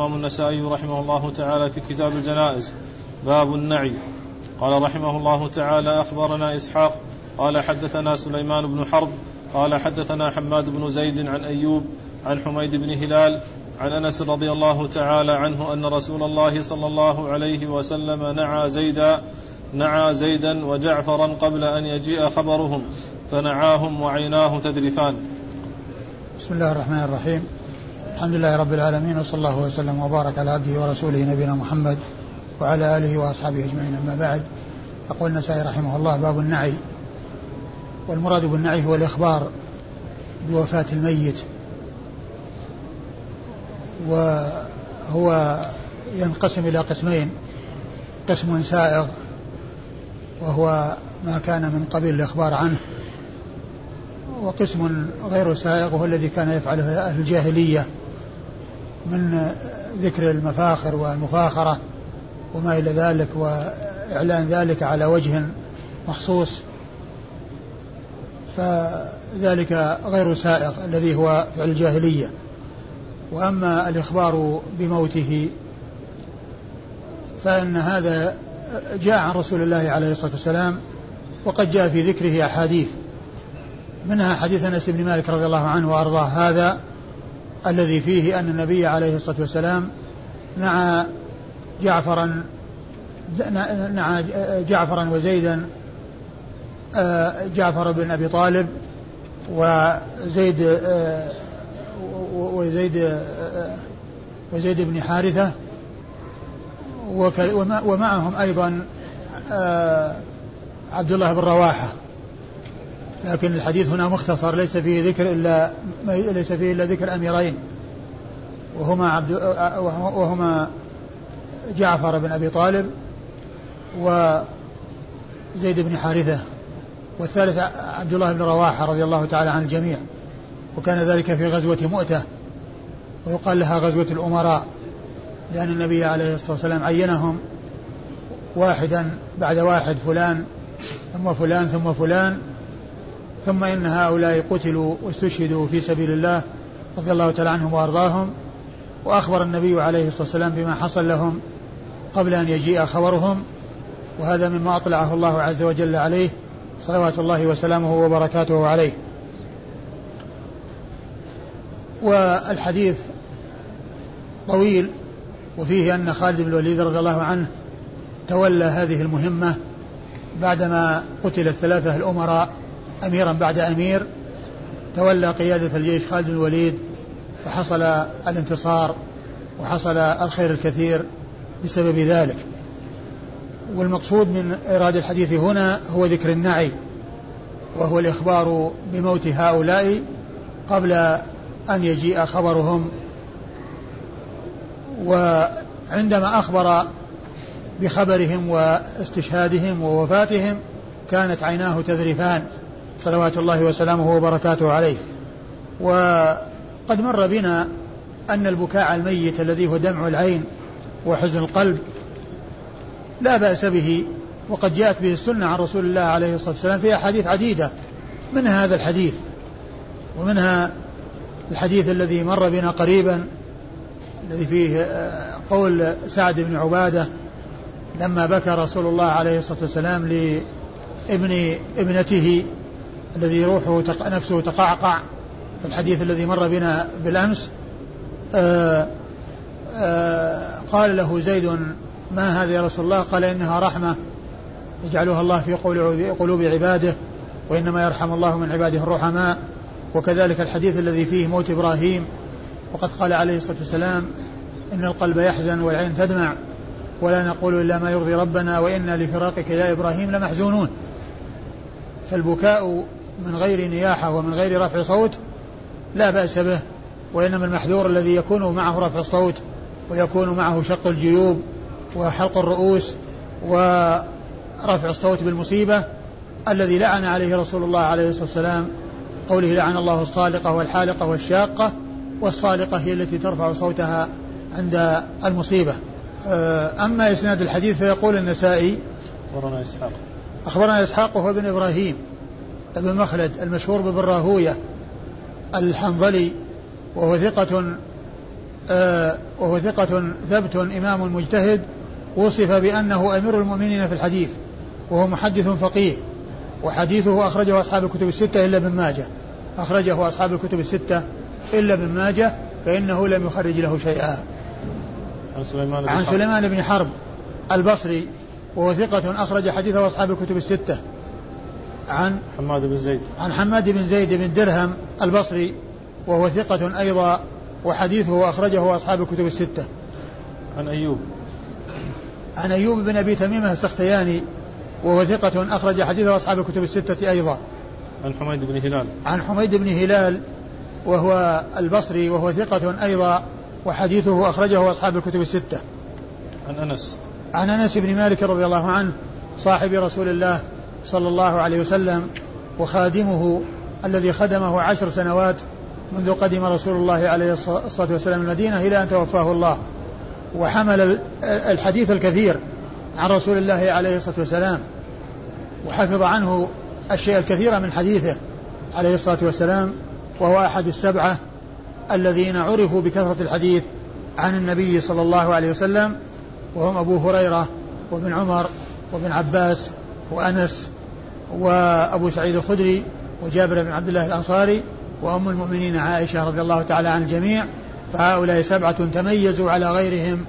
الإمام النسائي رحمه الله تعالى في كتاب الجنائز باب النعي. قال رحمه الله تعالى أخبرنا إسحاق قال حدثنا سليمان بن حرب قال حدثنا حماد بن زيد عن أيوب عن حميد بن هلال عن أنس رضي الله تعالى عنه أن رسول الله صلى الله عليه وسلم نعى زيدا وجعفرا قبل أن يجيء خبرهم فنعاهم وعيناه تذرفان. بسم الله الرحمن الرحيم. الحمد لله رب العالمين وصلى الله وسلم وبارك على عبده ورسوله نبينا محمد وعلى آله وأصحابه أجمعين. أما بعد، أقول النسائي رحمه الله باب النعي. والمراد بالنعي هو الإخبار بوفاة الميت، وهو ينقسم إلى قسمين: قسم سائغ وهو ما كان من قبيل الإخبار عنه، وقسم غير سائغ وهو الذي كان يفعله أهل الجاهلية من ذكر المفاخر والمفاخرة وما إلى ذلك وإعلان ذلك على وجه مخصوص، فذلك غير سائغ الذي هو فعل الجاهلية. وأما الإخبار بموته فإن هذا جاء عن رسول الله عليه الصلاة والسلام، وقد جاء في ذكره أحاديث، منها حديث أنس بن مالك رضي الله عنه وأرضاه هذا الذي فيه أن النبي عليه الصلاة والسلام نعى جعفرا وزيدا، جعفر بن أبي طالب وزيد بن حارثة، ومعهم أيضا عبد الله بن رواحة، لكن الحديث هنا مختصر ليس فيه إلا ذكر أميرين، وهما جعفر بن أبي طالب وزيد بن حارثة، والثالث عبد الله بن رواحة رضي الله تعالى عن الجميع. وكان ذلك في غزوة مؤتة، ويقال لها غزوة الأمراء، لأن النبي عليه الصلاة والسلام عينهم واحدا بعد واحد، فلان ثم فلان ثم فلان، ثم إن هؤلاء قتلوا واستشهدوا في سبيل الله رضي الله تعالى عنهم وأرضاهم. وأخبر النبي عليه الصلاة والسلام بما حصل لهم قبل أن يجيء خبرهم، وهذا مما أطلعه الله عز وجل عليه صلوات الله وسلامه وبركاته عليه. والحديث طويل، وفيه أن خالد بن الوليد رضي الله عنه تولى هذه المهمة بعدما قتل الثلاثة الأمراء أميرا بعد أمير، تولى قيادة الجيش خالد بن الوليد، فحصل الانتصار وحصل الخير الكثير بسبب ذلك. والمقصود من إرادة الحديث هنا هو ذكر النعي، وهو الإخبار بموت هؤلاء قبل أن يجيء خبرهم. وعندما أخبر بخبرهم واستشهادهم ووفاتهم كانت عيناه تذرفان صلوات الله وسلامه وبركاته عليه. وقد مر بنا أن البكاء على الميت الذي هو دمع العين وحزن القلب لا بأس به، وقد جاءت به السنة عن رسول الله عليه الصلاة والسلام في أحاديث عديدة، منها هذا الحديث، ومنها الحديث الذي مر بنا قريبا الذي فيه قول سعد بن عبادة لما بكى رسول الله عليه الصلاة والسلام لابنته الذي روحه نفسه تقعقع، في الحديث الذي مر بنا بالأمس، قال له زيد: ما هذا يا رسول الله؟ قال: إنها رحمة يجعلها الله في قلوب عباده، وإنما يرحم الله من عباده الرحماء. وكذلك الحديث الذي فيه موت إبراهيم، وقد قال عليه الصلاة والسلام: إن القلب يحزن والعين تدمع ولا نقول إلا ما يرضي ربنا وإنا لفراقك يا إبراهيم لمحزونون. فالبكاء من غير نياحة ومن غير رفع صوت لا بأس به، وإنما المحذور الذي يكون معه رفع الصوت ويكون معه شق الجيوب وحلق الرؤوس ورفع الصوت بالمصيبة، الذي لعن عليه رسول الله عليه الصلاة والسلام، قوله: لعن الله الصالقة والحالقة والشاقة، والصالقة هي التي ترفع صوتها عند المصيبة. أما إسناد الحديث فيقول النسائي: أخبرنا إسحاق هو بن إبراهيم بن مخلد المشهور ببن راهوية الحنظلي، وهو ثقة وهو ثقة ثبت إمام مجتهد وصف بأنه أمير المؤمنين في الحديث وهو محدث فقيه, وحديثه أخرجه أصحاب الكتب الستة إلا ابن ماجه, أخرجه أصحاب الكتب الستة إلا ابن ماجه فإنه لم يخرج له شيئا. عن سليمان بن حرب البصري وهو ثقة أخرج حديثه أصحاب الكتب الستة. عن حماد بن زيد بن درهم البصري وهو ثقة أيضا وحديثه أخرجه أصحاب الكتب الستة. عن أيوب بن أبي تميمة السختياني وهو ثقة أخرج حديثه أصحاب الكتب الستة أيضا. عن حميد بن هلال وهو البصري وهو ثقة أيضا وحديثه أخرجه أصحاب الكتب الستة. عن أنس بن مالك رضي الله عنه صاحب رسول الله صلى الله عليه وسلم وخادمه الذي خدمه 10 سنوات منذ قدم رسول الله عليه الصلاة والسلام المدينة إلى أن توفاه الله, وحمل الحديث الكثير عن رسول الله عليه الصلاة والسلام وحفظ عنه الشيء الكثير من حديثه عليه الصلاة والسلام, وهو أحد السبعة الذين عرفوا بكثرة الحديث عن النبي صلى الله عليه وسلم, وهم أبو هريرة وابن عمر وابن عباس وأنس وأبو سعيد الخدري وجابر بن عبد الله الأنصاري وأم المؤمنين عائشة رضي الله تعالى عن الجميع. فهؤلاء 7 تميزوا على غيرهم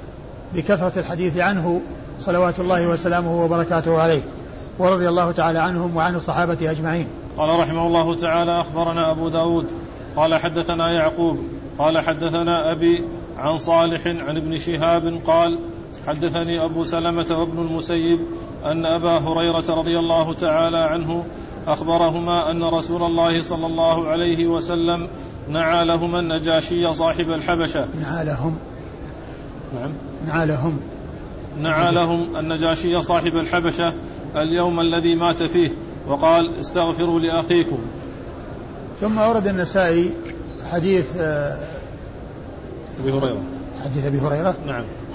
بكثرة الحديث عنه صلوات الله وسلامه وبركاته عليه, ورضي الله تعالى عنهم وعن الصحابة أجمعين. قال رحمه الله تعالى: أخبرنا أبو داود قال حدثنا يعقوب قال حدثنا أبي عن صالح عن ابن شهاب قال حدثني أبو سلمة وابن المسيب أن أبا هريرة رضي الله تعالى عنه أخبرهما أن رسول الله صلى الله عليه وسلم نعى لهما النجاشي صاحب الحبشة نعى لهم النجاشي صاحب الحبشة اليوم الذي مات فيه وقال: استغفروا لأخيكم. ثم أورد النسائي حديث أبي هريرة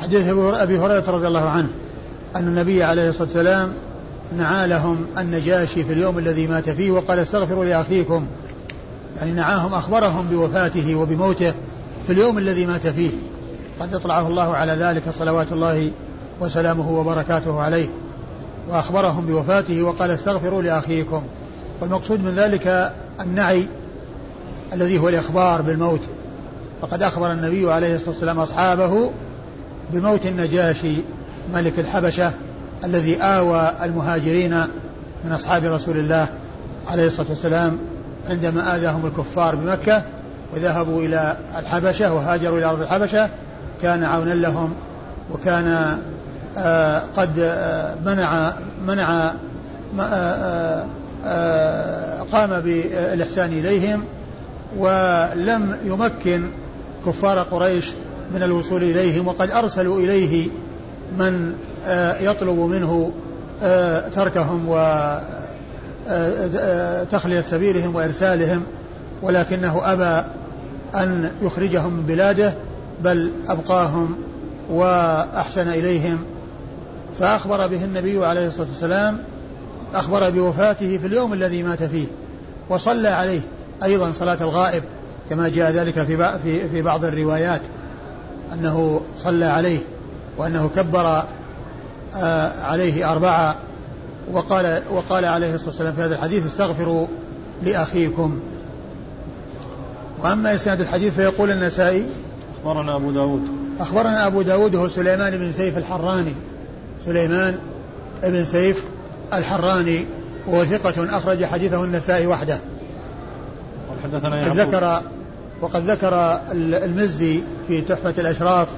حديث أبي هريرة رضي الله عنه أن النبي عليه الصلاة والسلام نعى لهم النجاشي في اليوم الذي مات فيه وقال: استغفروا لأخيكم, يعني نعاهم أخبرهم بوفاته وبموته في اليوم الذي مات فيه, قد أطلعه الله على ذلك صلوات الله وسلامه وبركاته عليه, وأخبرهم بوفاته وقال: استغفروا لأخيكم. والمقصود من ذلك النعي الذي هو الإخبار بالموت, فقد أخبر النبي عليه الصلاة والسلام أصحابه بموت النجاشي ملك الحبشة الذي آوى المهاجرين من أصحاب رسول الله عليه الصلاة والسلام عندما آذاهم الكفار بمكة وذهبوا إلى الحبشة وهاجروا إلى أرض الحبشة, كان عونا لهم, وكان قد منع قام بالإحسان إليهم ولم يمكن كفار قريش من الوصول إليهم, وقد أرسلوا إليه من يطلب منه تركهم وتخلية سبيلهم وإرسالهم, ولكنه أبى أن يخرجهم من بلاده بل أبقاهم وأحسن إليهم. فأخبر به النبي عليه الصلاة والسلام, أخبر بوفاته في اليوم الذي مات فيه, وصلى عليه أيضا صلاة الغائب كما جاء ذلك في بعض الروايات أنه صلى عليه وأنه كبر عليه 4 وقال عليه الصلاة والسلام في هذا الحديث: استغفروا لأخيكم. وأما إسناد الحديث فيقول النسائي: أخبرنا أبو داود هو سليمان بن سيف الحراني وهو ثقة أخرج حديثه النسائي وحده. وقد ذكر المزي في تحفة الأشراف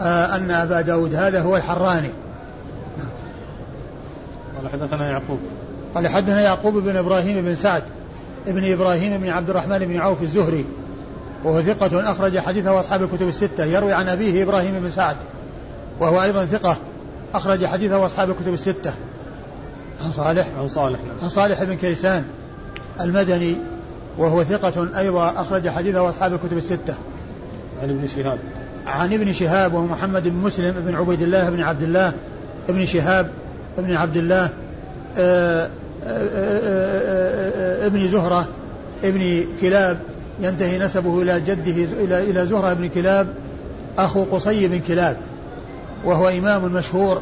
أن أبا داود هذا هو الحراني. قال حدثنا يعقوب بن إبراهيم بن سعد ابن إبراهيم بن عبد الرحمن بن عوف الزهري وهو ثقة أخرج حديثه أصحاب الكتب الستة, يروي عن أبيه إبراهيم بن سعد وهو أيضا ثقة أخرج حديثه أصحاب الكتب الستة. عن صالح عن صالح بن كيسان المدني وهو ثقة أيضا أخرج حديثه أصحاب الكتب الستة. عن ابن شهاب وهو محمد بن مسلم بن عبيد الله بن عبد الله ابن شهاب ابن عبد الله ابن زهرة ابن كلاب ينتهي نسبه إلى جده إلى زهرة بن كلاب أخو قصي بن كلاب، وهو إمام مشهور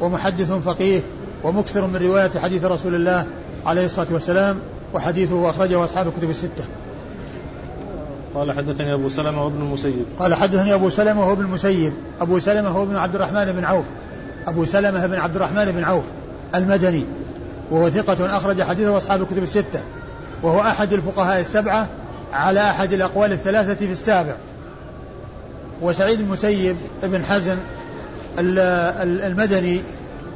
ومحدث فقيه ومكثر من رواية حديث رسول الله عليه الصلاة والسلام، وحديثه أخرجه أصحاب الكتب الستة. قال حدثني أبو سلمة وابن المسيب. قال حدثني أبو سلمة وابن المسيب. أبو سلمة هو ابن عبد الرحمن بن عوف، أبو سلمة بن عبد الرحمن بن عوف المدني، وهو ثقة أخرج حديثه أصحاب الكتب الستة، وهو أحد الفقهاء السبعة على أحد الأقوال الثلاثة في السابع. وسعيد المسيب ابن حزن المدني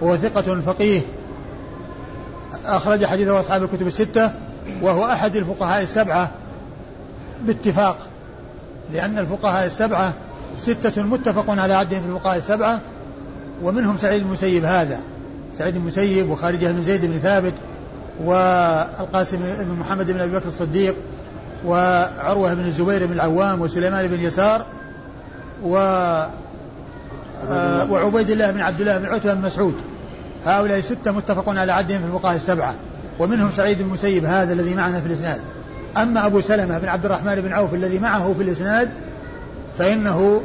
وهو ثقة فقيه أخرج حديثه أصحاب الكتب الستة، وهو أحد الفقهاء السبعة باتفاق، لأن الفقهاء السبعة ستة متفق على عدهم في الفقهاء السبعة، ومنهم سعيد المسيب. هذا سعيد المسيب وخارجه من زيد بن ثابت والقاسم بن محمد بن أبي بكر الصديق وعروة بن الزبير بن العوام وسليمان بن يسار وعبيد الله بن عبد الله بن عتبة بن مسعود. هؤلاء ستة متفقون على عدهم في الفقهاء السبعة، ومنهم سعيد المسيب هذا الذي معنا في الإسناد. أما أبو سلمة بن عبد الرحمن بن عوف الذي معه في الإسناد فإنه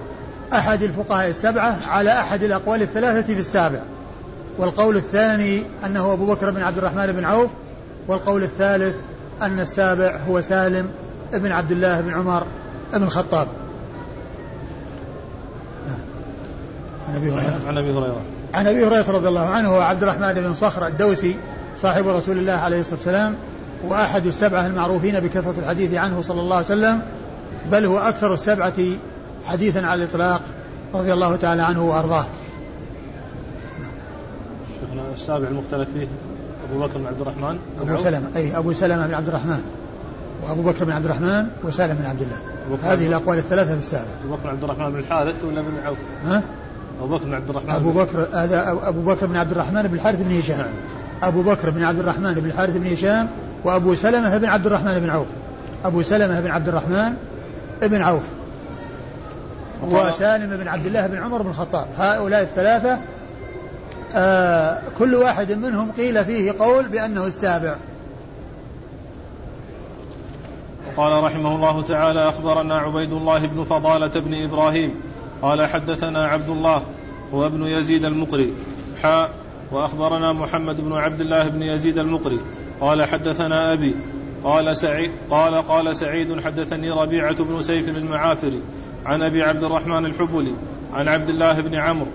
أحد الفقهاء السبعة على أحد الأقوال الثلاثة في السابع، والقول الثاني أنه أبو بكر بن عبد الرحمن بن عوف، والقول الثالث أن السابع هو سالم ابن عبد الله بن عمر ابن الخطاب. عن أبي هريرة رضي الله عنه وعبد الرحمن بن صخر الدوسي صاحب رسول الله عليه الصلاة والسلام، وأحد السبعة المعروفين بكثرة الحديث عنه صلى الله عليه وسلم، بل هو أكثر السبعة حديثا على الإطلاق، رضي الله تعالى عنه وأرضاه. شيخنا السابع المختلف فيه أبو بكر بن عبد الرحمن، أبو سلمة، أي أبو سلمة بن عبد الرحمن، وأبو بكر بن عبد الرحمن، وسالم بن عبد الله. هذه الأقوال الثلاثة في السابع. أبو بكر عبد الرحمن بن الحارث ولا بن عوف؟ أبو بكر بن عبد الرحمن. أبو بكر هذا أبو بكر بن عبد الرحمن بن الحارث بن هشام. نعم. أبو بكر بن عبد الرحمن بن الحارث بن هشام، وأبو سلمة بن عبد الرحمن بن عوف. أبو سلمة بن عبد الرحمن بن عوف. وسالم بن عبد الله بن عمر بن الخطاب. هؤلاء الثلاثة كل واحد منهم قيل فيه قول بأنه السابع. قال رحمه الله تعالى: أخبرنا عبيد الله بن فضالة بن إبراهيم قال حدثنا عبد الله هو ابن يزيد المقري وأخبرنا محمد بن عبد الله بن يزيد المقري قال حدثنا أبي قال سعيد حدثني ربيعة بن سيف المعافري عن أبي عبد الرحمن الحبولي عن عبد الله بن عمرو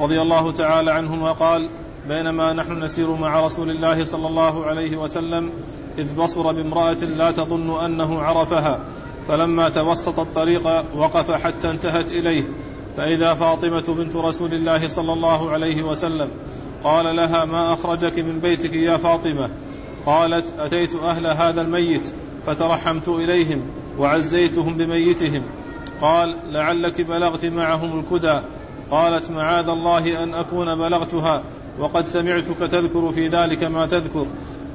رضي الله تعالى عنهما قال: بينما نحن نسير مع رسول الله صلى الله عليه وسلم إذ بصر بامرأة لا تظن أنه عرفها، فلما توسط الطريق وقف حتى انتهت إليه، فإذا فاطمة بنت رسول الله صلى الله عليه وسلم، قال لها: ما أخرجك من بيتك يا فاطمة؟ قالت: أتيت أهل هذا الميت فترحمت إليهم وعزيتهم بميتهم. قال: لعلك بلغت معهم الكدى. قالت: معاذ الله أن أكون بلغتها، وقد سمعتك تذكر في ذلك ما تذكر.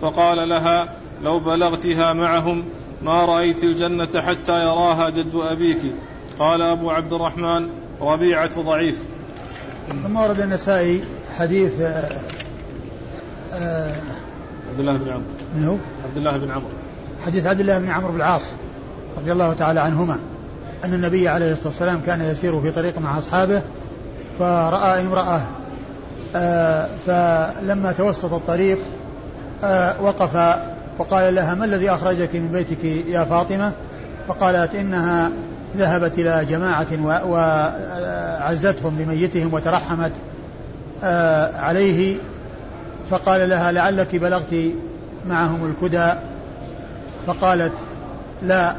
فقال لها: لو بلغتها معهم ما رأيت الجنة حتى يراها جد أبيك. قال أبو عبد الرحمن: ربيعة ضعيف. ثم ورد النسائي حديث عبد الله بن عمرو. من هو؟ عبد الله بن عمرو. حديث عبد الله بن عمرو بن العاص رضي الله تعالى عنهما أن النبي عليه الصلاة والسلام كان يسير في طريق مع أصحابه، فرأى امرأة، فلما توسط الطريق وقف وقال لها: ما الذي أخرجك من بيتك يا فاطمة؟ فقالت: إنها ذهبت إلى جماعة وعزتهم بميتهم وترحمت عليه. فقال لها: لعلك بلغت معهم الكدى. فقالت: لا،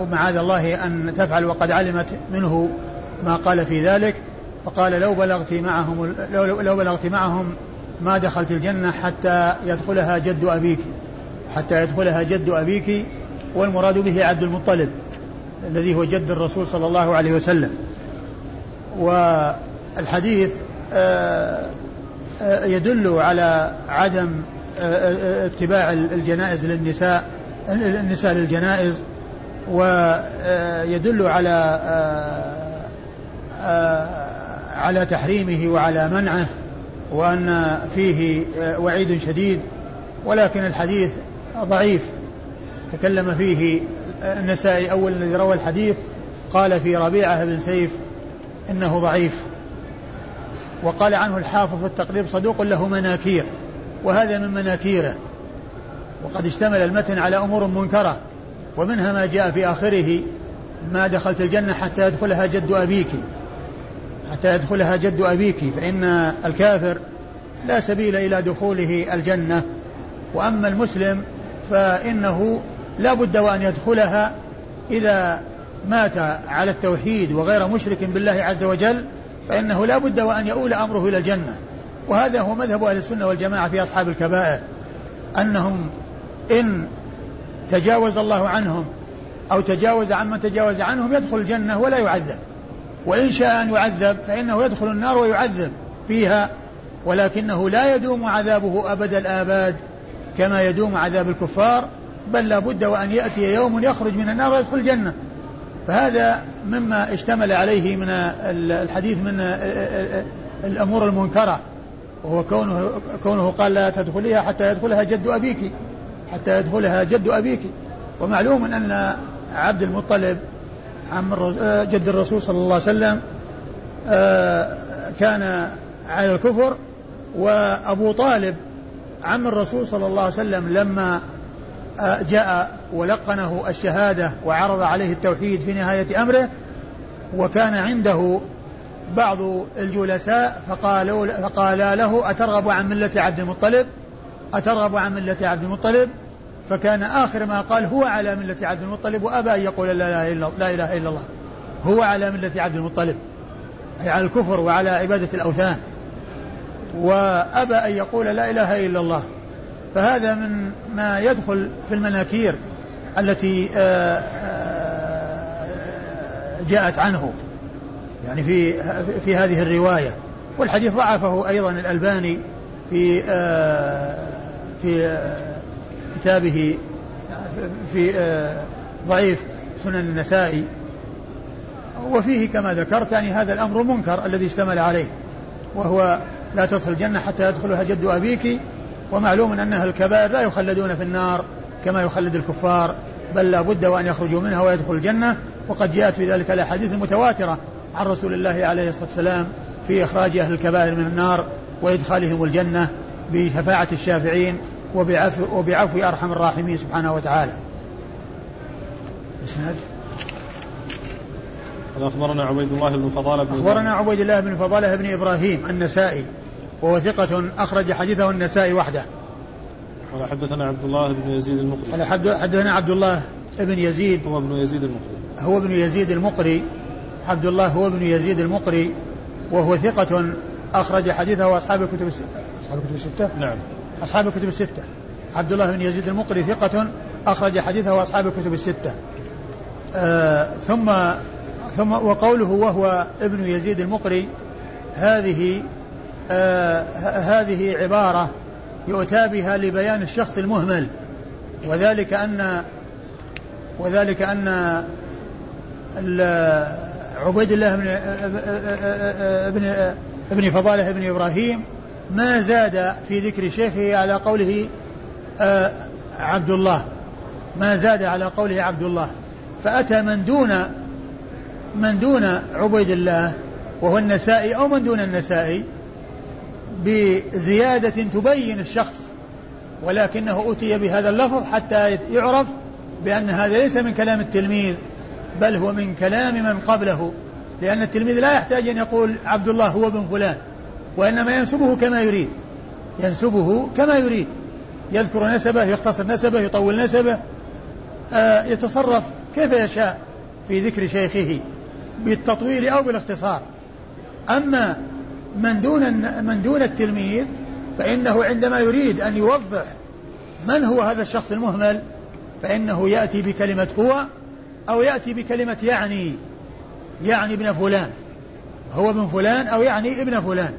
ومعاذ الله أن تفعل، وقد علمت منه ما قال في ذلك. فقال: لو بلغت معهم ما دخلت الجنة حتى يدخلها جد أبيك. والمراد به عبد المطلب الذي هو جد الرسول صلى الله عليه وسلم. والحديث يدل على عدم اتباع النساء للجنائز، ويدل على تحريمه وعلى منعه، وأن فيه وعيد شديد. ولكن الحديث ضعيف، تكلم فيه النسائي أول الذي روى الحديث قال في ربيعة بن سيف إنه ضعيف، وقال عنه الحافظ في التقريب صدوق له مناكير، وهذا من مناكيره. وقد اشتمل المتن على أمور منكرة، ومنها ما جاء في آخره: ما دخلت الجنة حتى يدخلها جد أبيك، فإن الكافر لا سبيل إلى دخوله الجنة، وأما المسلم فإنه لا بد وأن يدخلها إذا مات على التوحيد وغير مشرك بالله عز وجل، فإنه لا بد وأن يؤول أمره إلى الجنة. وهذا هو مذهب أهل السنة والجماعة في أصحاب الكبائر، أنهم إن تجاوز الله عنهم أو تجاوز عمن تجاوز عنهم يدخل الجنة ولا يعذب، وإن شاء أن يعذب فإنه يدخل النار ويعذب فيها، ولكنه لا يدوم عذابه أبد الآباد كما يدوم عذاب الكفار، بل لا بد وأن يأتي يوم يخرج من النار ويدخل الجنة. فهذا مما اشتمل عليه من الحديث من الأمور المنكرة، وهو كونه قال لا تدخليها حتى يدخلها جد أبيك، ومعلوم أن عبد المطلب جد الرسول صلى الله عليه وسلم كان على الكفر، وأبو طالب عم الرسول صلى الله عليه وسلم لما جاء ولقنه الشهادة وعرض عليه التوحيد في نهاية أمره، وكان عنده بعض الجلساء فقالا له: أترغب عن ملة عبد المطلب؟ فكان آخر ما قال هو على ملة عبد المطلب، وأبى أن يقول لا إله إلا الله. هو على ملة عبد المطلب أي على الكفر وعلى عبادة الأوثان، وأبى أن يقول لا إله إلا الله. فهذا من ما يدخل في المناكير التي جاءت عنه يعني في هذه الرواية. والحديث ضعفه أيضا الألباني في كتابه في ضعيف سنن النسائي، وفيه كما ذكرت يعني هذا الأمر المنكر الذي اشتمل عليه، وهو لا تدخل الجنة حتى يدخلها جد أبيك. ومعلوم أنها الكبائر لا يخلدون في النار كما يخلد الكفار، بل لا بد وأن يخرجوا منها ويدخل الجنة. وقد جاءت في ذلك الأحاديث المتواترة عن رسول الله عليه الصلاة والسلام في إخراج أهل الكبائر من النار وإدخالهم الجنة بشفاعة الشافعين وبعفو أرحم الراحمين سبحانه وتعالى. أخبرنا عبيد الله بن فضالة بن إبراهيم النسائي، وهو ثقة أخرج حديثه النسائي وحده. قال حدثنا عبد الله بن يزيد المقري. قال حدثنا عبد الله بن يزيد هو ابن يزيد المقري. عبد الله هو ابن يزيد المقري، وهو ثقة أخرج حديثه أصحاب الكتب الستة. عبد الله بن يزيد المقري ثقة أخرج حديثه أصحاب الكتب الستة. ثم وقوله وهو ابن يزيد المقري، هذه عبارة يؤتى بها لبيان الشخص المهمل، وذلك أن عبيد الله بن فضالة بن إبراهيم ما زاد في ذكر شيخه على قوله عبد الله، فأتى من دون عبيد الله وهو النسائي أو من دون النسائي بزيادة تبين الشخص، ولكنه أتي بهذا اللفظ حتى يعرف بأن هذا ليس من كلام التلميذ، بل هو من كلام من قبله، لأن التلميذ لا يحتاج أن يقول عبد الله هو ابن فلان، وإنما ينسبه كما يريد، يذكر نسبه، يختصر نسبه، يطول نسبه، يتصرف كيف يشاء في ذكر شيخه بالتطويل أو بالاختصار. أما من دون التلميذ فإنه عندما يريد أن يوضح من هو هذا الشخص المهمل فإنه يأتي بكلمة هو، أو يأتي بكلمة يعني ابن فلان، هو ابن فلان أو يعني ابن فلان.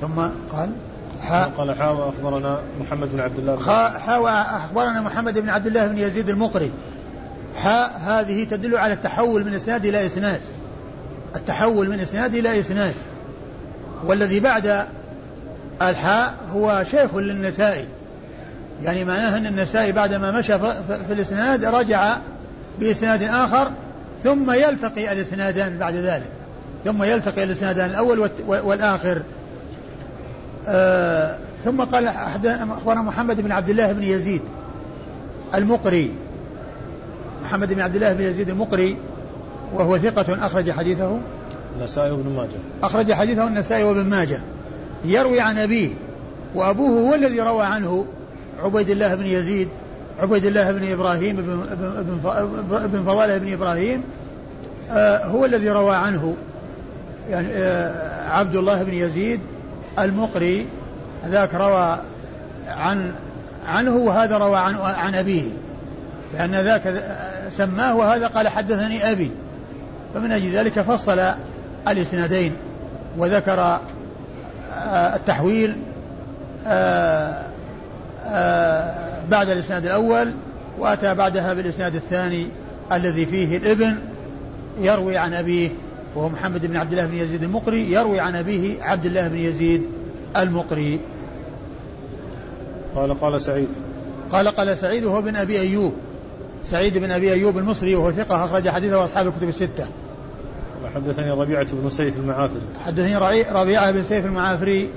ثم قال أخبرنا محمد بن عبد الله بن يزيد المقري. هذه تدل على التحول من إسناد إلى إسناد، والذي بعد الحاء هو شيخ للنسائي، يعني معناه أن النسائي بعدما مشى في الإسناد رجع بإسناد آخر ثم يلتقي الإسنادان بعد ذلك، ثم يلتقي الإسنادان الأول والآخر. ثم قال أخبرنا محمد بن عبد الله بن يزيد المقري، محمد بن عبد الله بن يزيد المقري وهو ثقة أخرج حديثه النسائي وابن ماجه، أخرج حديثه النسائي وابن ماجه، يروي عن أبيه، وأبوه هو الذي روى عنه عبيد الله بن يزيد، عبيد الله بن إبراهيم بن فضالة بن إبراهيم، هو الذي روى عنه يعني عبد الله بن يزيد المقري، ذاك روى عنه وهذا روى عن أبيه، لأن ذاك سماه وهذا قال حدثني أبي، فمن أجل ذلك فصل الإسنادين وذكر التحويل بعد الإسناد الأول، وأتى بعدها بالإسناد الثاني الذي فيه الابن يروي عن أبيه، وهو محمد بن عبد الله بن يزيد المقري يروي عن أبيه عبد الله بن يزيد المقري. قال سعيد، قال سعيد وهو بن أبي أيوب، سعيد بن أبي أيوب المصري وهو ثقة أخرج حديثه أصحاب الكتب الستة. حدثني ربيعة بن سيف المعافري، حدثني ربيعة بن سيف المعافري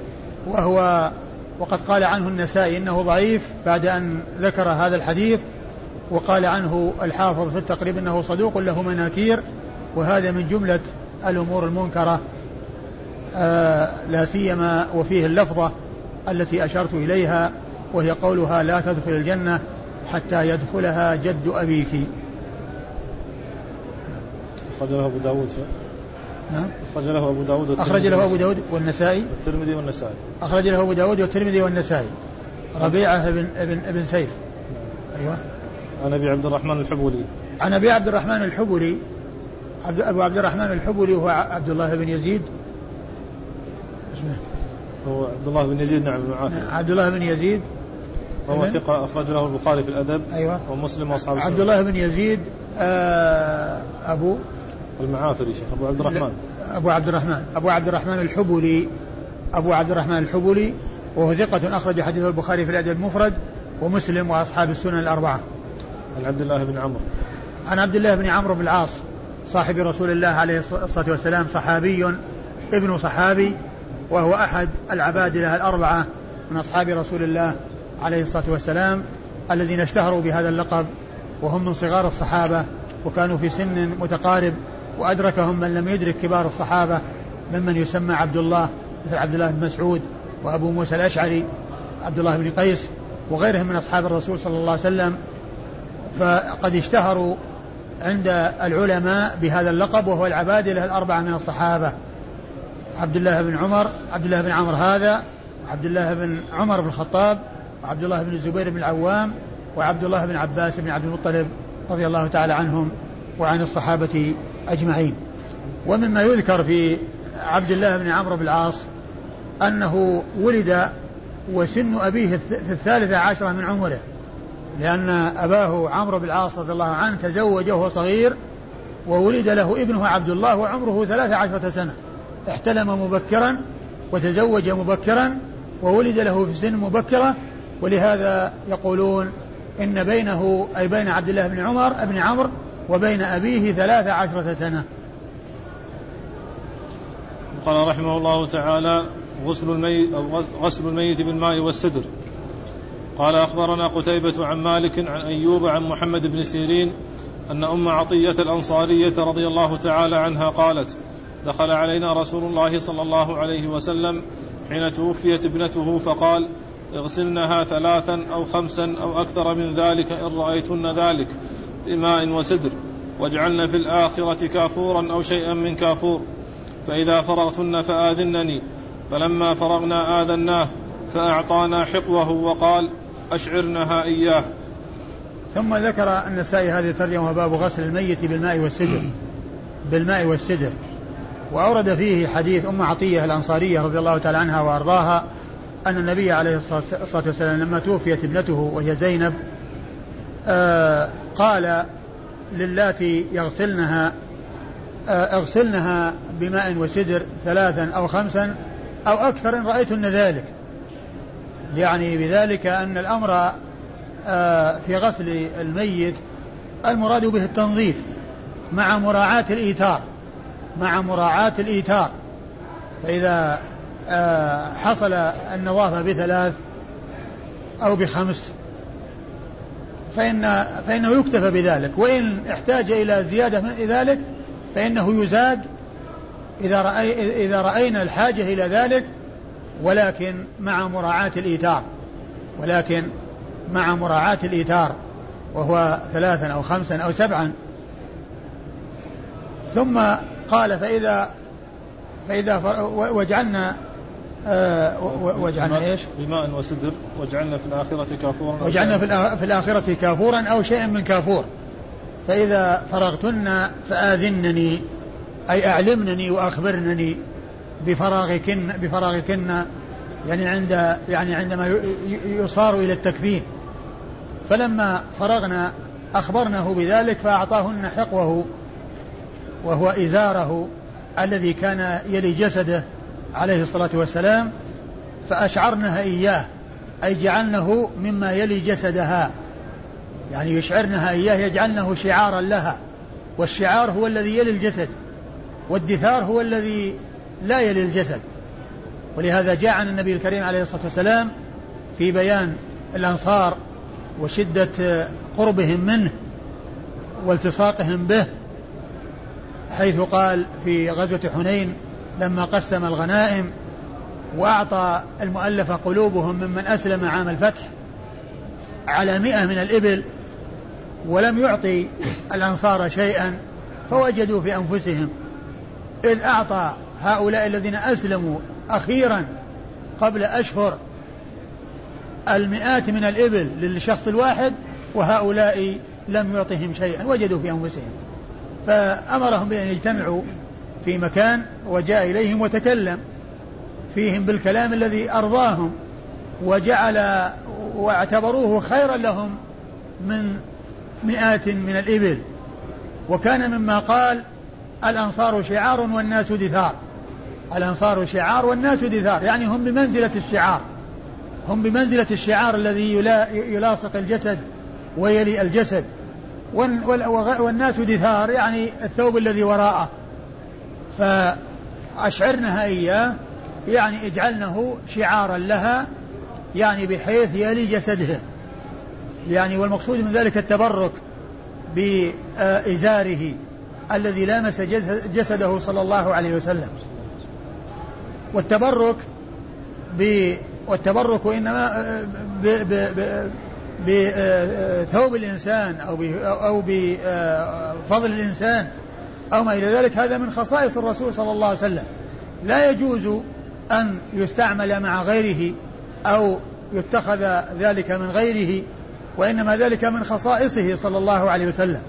وهو وقد قال عنه النسائي إنه ضعيف بعد أن ذكر هذا الحديث، وقال عنه الحافظ في التقريب إنه صدوق له مناكير، وهذا من جملة الأمور المنكرة، لا سيما وفيه اللفظة التي أشرت إليها وهي قولها لا تدخل الجنة حتى يدخلها جد أبيك. أخرج له أبو داود، أخرج له أبو داود والنسائي والترمذي والنسائي، أخرج له أبو داود والترمذي والنسائي. ربيعة بن سيف، أيوة. عن أبي عبد الرحمن الحبولي، عن أبي عبد الرحمن الحبولي، أبو عبد الرحمن الحبولي هو عبد الله بن يزيد، هو عبد الله بن يزيد نعم المعافري، عبد الله بن يزيد وهو ثقة أخرج له البخاري في الأدب، أيوة. ومسلم وأصحاب السنة. عبد الله بن يزيد أبو المعافري شيخ أبو عبد الرحمن، أبو عبد الرحمن الحبولي، أبو عبد الرحمن الحبولي وهو ثقة أخرج حديث البخاري في الأدب المفرد ومسلم وأصحاب السنن الأربعة. عن عبد الله بن عمرو، عن عبد الله بن عمرو بن العاص صاحب رسول الله عليه الصلاة والسلام، صحابي ابن صحابي، وهو أحد العبادلة الأربعة من أصحاب رسول الله عليه الصلاة والسلام الذين اشتهروا بهذا اللقب، وهم من صغار الصحابة وكانوا في سن متقارب، وأدركهم من لم يدرك كبار الصحابة ممن يسمى عبد الله، مثل عبد الله بن مسعود وأبو موسى الأشعري، عبد الله بن قيس وغيرهم من أصحاب الرسول صلى الله عليه وسلم، فقد اشتهروا عند العلماء بهذا اللقب وهو العبادلة الأربعة من الصحابة: عبد الله بن عمر، عبد الله بن عمرو هذا، عبد الله بن عمر بن الخطاب، وعبد الله بن الزبير بن العوام، وعبد الله بن عباس بن عبد المطلب رضي الله تعالى عنهم وعن الصحابة أجمعين. ومما يذكر في عبد الله بن عمرو بن العاص أنه ولد وسن أبيه في 13 من عمره، لأن أباه عمرو بن العاص رضي الله عنه تزوجه وهو صغير، وولد له ابنه عبد الله وعمره 13 سنة، احتلم مبكرا وتزوج مبكرا وولد له في سن مبكرة، ولهذا يقولون إن بينه أي بين عبد الله بن عمر ابن عمرو وبين أبيه 13 سنة. قال رحمه الله تعالى: غسل الميت بالماء والسدر. قال: أخبرنا قتيبة عن مالك عن أيوب عن محمد بن سيرين أن أم عطية الأنصارية رضي الله تعالى عنها قالت: دخل علينا رسول الله صلى الله عليه وسلم حين توفيت ابنته فقال: اغسلنها 3 أو 5 أو أكثر من ذلك إن رأيتن ذلك بماء وسدر، واجعلن في الآخرة كافورا أو شيئا من كافور، فإذا فرغتن فآذنني. فلما فرغنا آذناه فأعطانا حقوه وقال: أشعرنها إياه. ثم ذكر النسائي هذه الترجمة وباب غسل الميت بالماء والسدر، بالماء والسدر، وأورد فيه حديث أم عطية الأنصارية رضي الله تعالى عنها وأرضاها أن النبي عليه الصلاة والسلام لما توفيت ابنته وهي زينب قال للاتي يغسلنها اغسلنها بماء وسدر 3 أو 5 أو أكثر إن رأيتن ذلك، يعني بذلك أن الأمر في غسل الميت المراد به التنظيف مع مراعاة الإيتار، فإذا حصل النظافة بثلاث أو بخمس فإنه يكتفى بذلك، وإن احتاج إلى زيادة من ذلك فإنه يزاد إذا رأينا الحاجة إلى ذلك، ولكن مع مراعاة الإيتار، وهو ثلاثا أو خمسا أو سبعا. ثم قال فإذا وجعلنا إيش بماء وسدر وجعلنا في الآخرة كافورا، أو شيئا من كافور. فإذا فرغتن فآذنني، أي أعلمني وأخبرنني بفراغكن، يعني عندما يصار إلى التكفين. فلما فرغنا أخبرناه بذلك فأعطاهن حقوه وهو إزاره الذي كان يلي جسده عليه الصلاة والسلام، فأشعرنها إياه، أي جعلنه مما يلي جسدها، يعني يشعرنها إياه، يجعلنه شعارا لها، والشعار هو الذي يلي الجسد، والدثار هو الذي لا يلي الجسد. ولهذا جاء عن النبي الكريم عليه الصلاة والسلام في بيان الأنصار وشدة قربهم منه والتصاقهم به، حيث قال في غزوة حنين لما قسم الغنائم وأعطى المؤلف قلوبهم ممن أسلم عام الفتح على 100 من الإبل، ولم يعطي الأنصار شيئا، فوجدوا في أنفسهم، إذ أعطى هؤلاء الذين أسلموا أخيرا قبل أشهر 100 من الإبل للشخص الواحد، وهؤلاء لم يعطهم شيئا، وجدوا في أنفسهم، فأمرهم بأن يجتمعوا في مكان، وجاء إليهم وتكلم فيهم بالكلام الذي أرضاهم واعتبروه خيرا لهم من 100 من الإبل. وكان مما قال: الأنصار شعار والناس دثار، يعني هم بمنزلة الشعار، الذي يلاصق الجسد ويلي الجسد، والناس دثار يعني الثوب الذي وراءه. فأشعرنها إياه يعني اجعلنه شعارا لها، يعني بحيث يلي جسدها، يعني والمقصود من ذلك التبرك بإزاره الذي لامس جسده صلى الله عليه وسلم. والتبرك إنما بثوب الإنسان أو بفضل الإنسان أو ما إلى ذلك، هذا من خصائص الرسول صلى الله عليه وسلم، لا يجوز أن يستعمل مع غيره أو يتخذ ذلك من غيره، وإنما ذلك من خصائصه صلى الله عليه وسلم.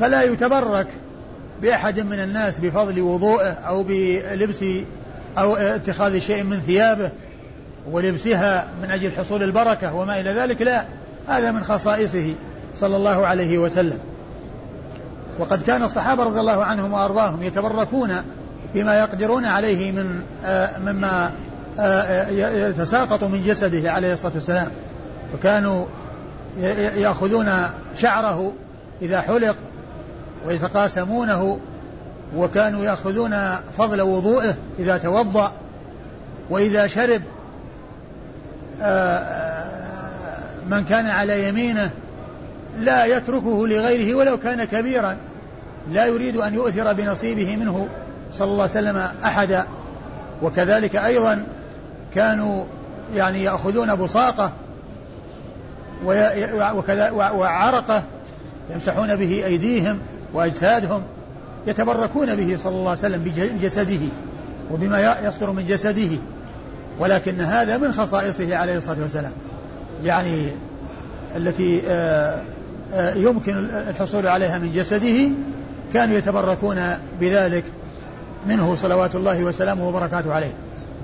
فلا يتبرك بأحد من الناس بفضل وضوءه أو بلبس أو اتخاذ شيء من ثيابه ولبسها من أجل حصول البركة وما إلى ذلك، لا، هذا من خصائصه صلى الله عليه وسلم. وقد كان الصحابة رضي الله عنهم وأرضاهم يتبركون بما يقدرون عليه من مما يتساقط من جسده عليه الصلاة والسلام، فكانوا يأخذون شعره إذا حلق ويتقاسمونه، وكانوا يأخذون فضل وضوءه إذا توضأ، وإذا شرب من كان على يمينه لا يتركه لغيره ولو كان كبيرا، لا يريد أن يؤثر بنصيبه منه صلى الله عليه وسلم أحدا. وكذلك أيضا كانوا يعني يأخذون بصاقه وعرقه يمسحون به أيديهم وأجسادهم، يتبركون به صلى الله عليه وسلم بجسده وبما يصدر من جسده، ولكن هذا من خصائصه عليه الصلاة والسلام، يعني التي يمكن الحصول عليها من جسده، كانوا يتبركون بذلك منه صلوات الله وسلامه وبركاته عليه.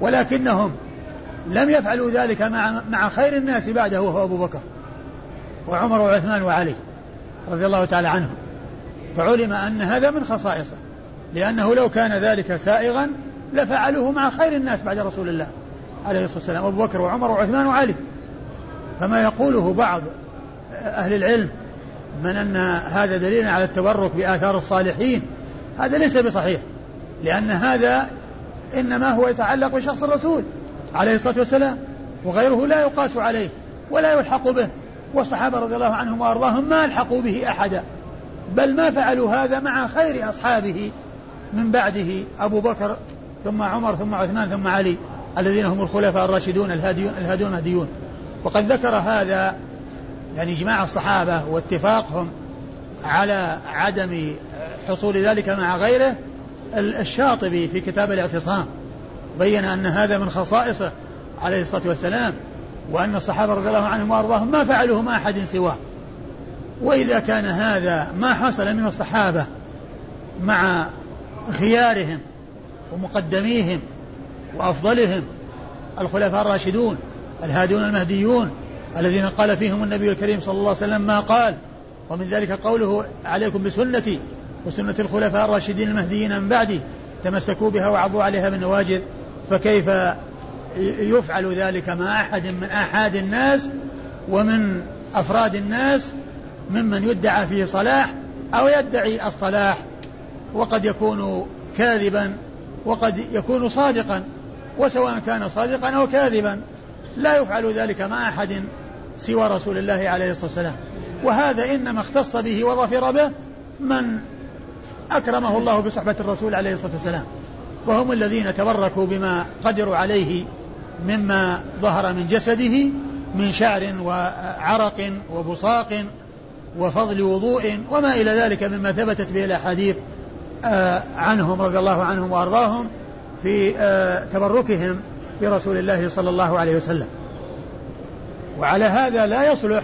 ولكنهم لم يفعلوا ذلك مع خير الناس بعده، وهو أبو بكر وعمر وعثمان وعلي رضي الله تعالى عنهم، فعلم أن هذا من خصائصه، لأنه لو كان ذلك سائغا لفعلوه مع خير الناس بعد رسول الله عليه الصلاة والسلام، أبو بكر وعمر وعثمان وعلي، فما يقوله بعض أهل العلم من أن هذا دليل على التبرك بآثار الصالحين هذا ليس بصحيح، لأن هذا إنما هو يتعلق بشخص الرسول عليه الصلاة والسلام، وغيره لا يقاس عليه ولا يلحق به، والصحابة رضي الله عنهم وأرضاهم ما ألحقوا به أحدا، بل ما فعلوا هذا مع خير أصحابه من بعده أبو بكر ثم عمر ثم عثمان ثم علي الذين هم الخلفاء الراشدون الهادون المهديون. وقد ذكر هذا يعني إجماع الصحابة واتفاقهم على عدم حصول ذلك مع غيره. الشاطبي في كتاب الاعتصام بيّن أن هذا من خصائصه عليه الصلاة والسلام، وأن الصحابة رضي الله عنهم وأرضاهم ما فعلهم أحد سواه. وإذا كان هذا ما حصل من الصحابة مع خيارهم ومقدميهم وأفضلهم الخلفاء الراشدون الهادون المهديون الذين قال فيهم النبي الكريم صلى الله عليه وسلم ما قال، ومن ذلك قوله عليكم بسنتي وسنة الخلفاء الراشدين المهديين من بعدي تمسكوا بها وعضوا عليها بالنواجذ، فكيف يفعل ذلك مع أحد من أحاد الناس ومن أفراد الناس ممن يدعى فيه صلاح أو يدعي الصلاح، وقد يكون كاذبا وقد يكون صادقا، وسواء كان صادقا أو كاذبا لا يفعل ذلك مع أحد سوى رسول الله عليه الصلاة والسلام. وهذا إنما اختص به وظفر به من أكرمه الله بصحبة الرسول عليه الصلاة والسلام، وهم الذين تبركوا بما قدروا عليه مما ظهر من جسده من شعر وعرق وبصاق وفضل وضوء وما إلى ذلك مما ثبتت به الأحاديث عنهم رضي الله عنهم وأرضاهم في تبركهم برسول الله صلى الله عليه وسلم. وعلى هذا لا يصلح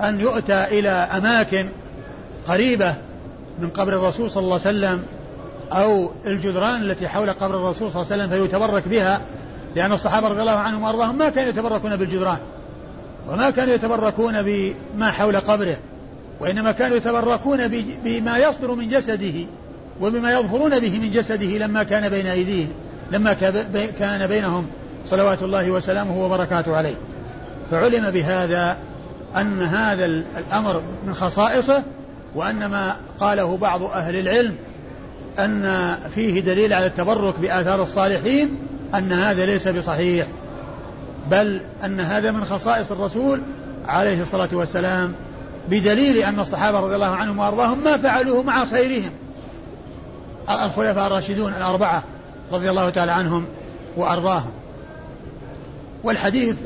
أن يؤتى إلى أماكن قريبة من قبر الرسول صلى الله عليه وسلم أو الجدران التي حول قبر الرسول صلى الله عليه وسلم فيتبرك بها، لأن الصحابة رضي الله عنهم وأرضاهم ما كانوا يتبركون بالجدران وما كانوا يتبركون بما حول قبره، وإنما كانوا يتبركون بما يصدر من جسده وبما يظهرون به من جسده لما كان بين أيديهم لما كان بينهم صلوات الله وسلامه وبركاته عليه. فعلم بهذا أن هذا الأمر من خصائصه، وأن ما قاله بعض أهل العلم أن فيه دليل على التبرك بآثار الصالحين أن هذا ليس بصحيح، بل أن هذا من خصائص الرسول عليه الصلاة والسلام، بدليل أن الصحابة رضي الله عنهم وأرضاهم ما فعلوه مع خيرهم الخلفاء الراشدون الأربعة رضي الله تعالى عنهم وأرضاهم. والحديث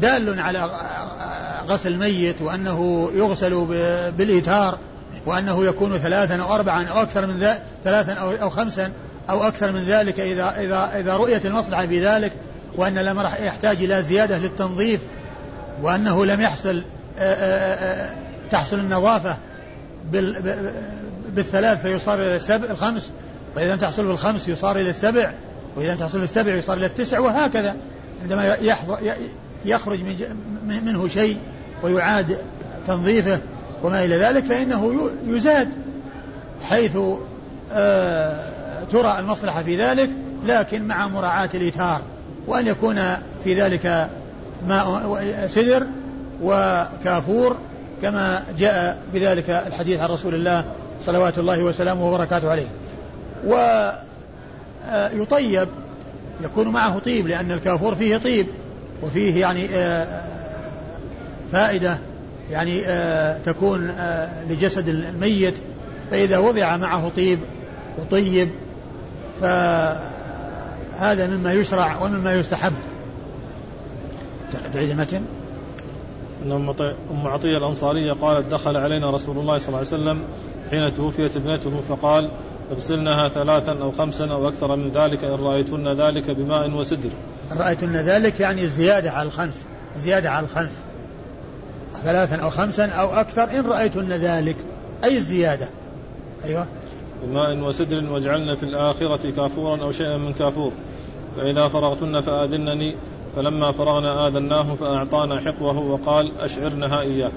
دال على غسل الميت وأنه يغسل بالإيتار، وأنه يكون ثلاثا أو أربعا أو أكثر من ذلك، ثلاثا أو خمسا أو أكثر من ذلك إذا رؤيت المصلحة بذلك، وأن الأمر يحتاج إلى زيادة للتنظيف، وأنه لم تحصل النظافة بالثلاث فيصار إلى الخمس، وإذا لم تحصل بالخمس يصار إلى السبع، وإذا لم تحصل بالسبع يصار إلى التسع، وهكذا عندما يخرج منه شيء ويعاد تنظيفه وما إلى ذلك فإنه يزاد حيث ترى المصلحة في ذلك، لكن مع مراعاة الإيتار، وأن يكون في ذلك ماء سدر وكافور كما جاء بذلك الحديث عن رسول الله صلوات الله وسلامه وبركاته عليه. ويطيب، يكون معه طيب، لأن الكافور فيه طيب وفيه يعني فائدة يعني تكون لجسد الميت، فإذا وضع معه طيب وطيب فهذا مما يشرع ومما يستحب. تعيد المتن. أم عطية الأنصارية قالت دخل علينا رسول الله صلى الله عليه وسلم حين توفيت ابنته فقال اغسلنها ثلاثا أو خمسا أو أكثر من ذلك إن رأيتن ذلك بماء وسدر. إن رأيتن ذلك يعني الزيادة على الخمس، زيادة على الخمس، ثلاثا أو خمسا أو أكثر إن رأيتن ذلك أي الزيادة. أيوة. بماء وسدر وجعلنا في الآخرة كافورا أو شيئا من كافور، فإذا فرغتن فآذنني، فلما فرغنا آذناه فأعطانا حقوه وقال أشعرنها إياه.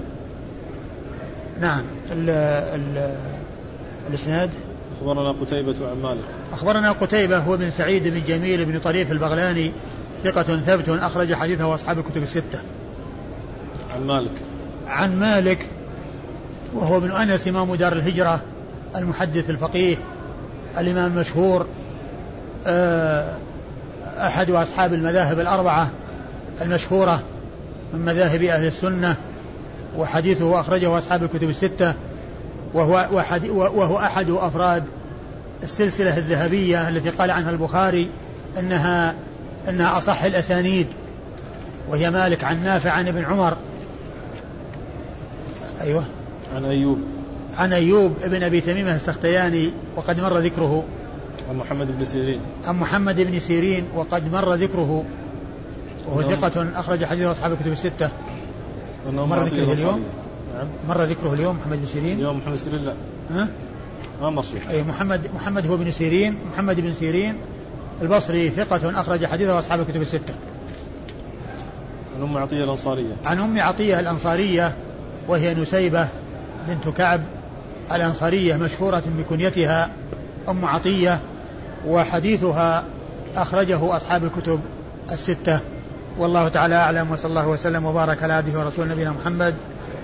نعم. الإسناد أخبرنا قتيبة عن مالك. أخبرنا قتيبة هو بن سعيد بن جميل بن طريف البغلاني ثقة ثبت أخرج حديثه أصحاب الكتب الستة. عن مالك وهو ابن أنس إمام دار الهجرة المحدث الفقيه الإمام المشهور أحد أصحاب المذاهب الأربعة المشهورة من مذاهب أهل السنة, وحديثه أخرجه أصحاب الكتب الستة, وهو أحد أفراد السلسلة الذهبية التي قال عنها البخاري أنها أصح الأسانيد, وهي مالك عن نافع عن ابن عمر عن أيوب ابن أبي تميمة السختياني وقد مر ذكره, عن محمد بن سيرين وقد مر ذكره, وهو ثقة أخرج حديثه أصحاب الكتب الستة. مر ذكره اليوم محمد بن سيرين لا ما مر شيء. أي محمد هو بن سيرين, محمد بن سيرين البصري ثقة أخرج حديثه أصحاب الكتب الستة. عن أم عطية الأنصارية وهي نسيبة بنت كعب الأنصارية مشهورة بكنيتها أم عطية, وحديثها أخرجه أصحاب الكتب الستة. والله تعالى أعلم, وصلى الله وسلم وبارك على عبده ورسول نبينا محمد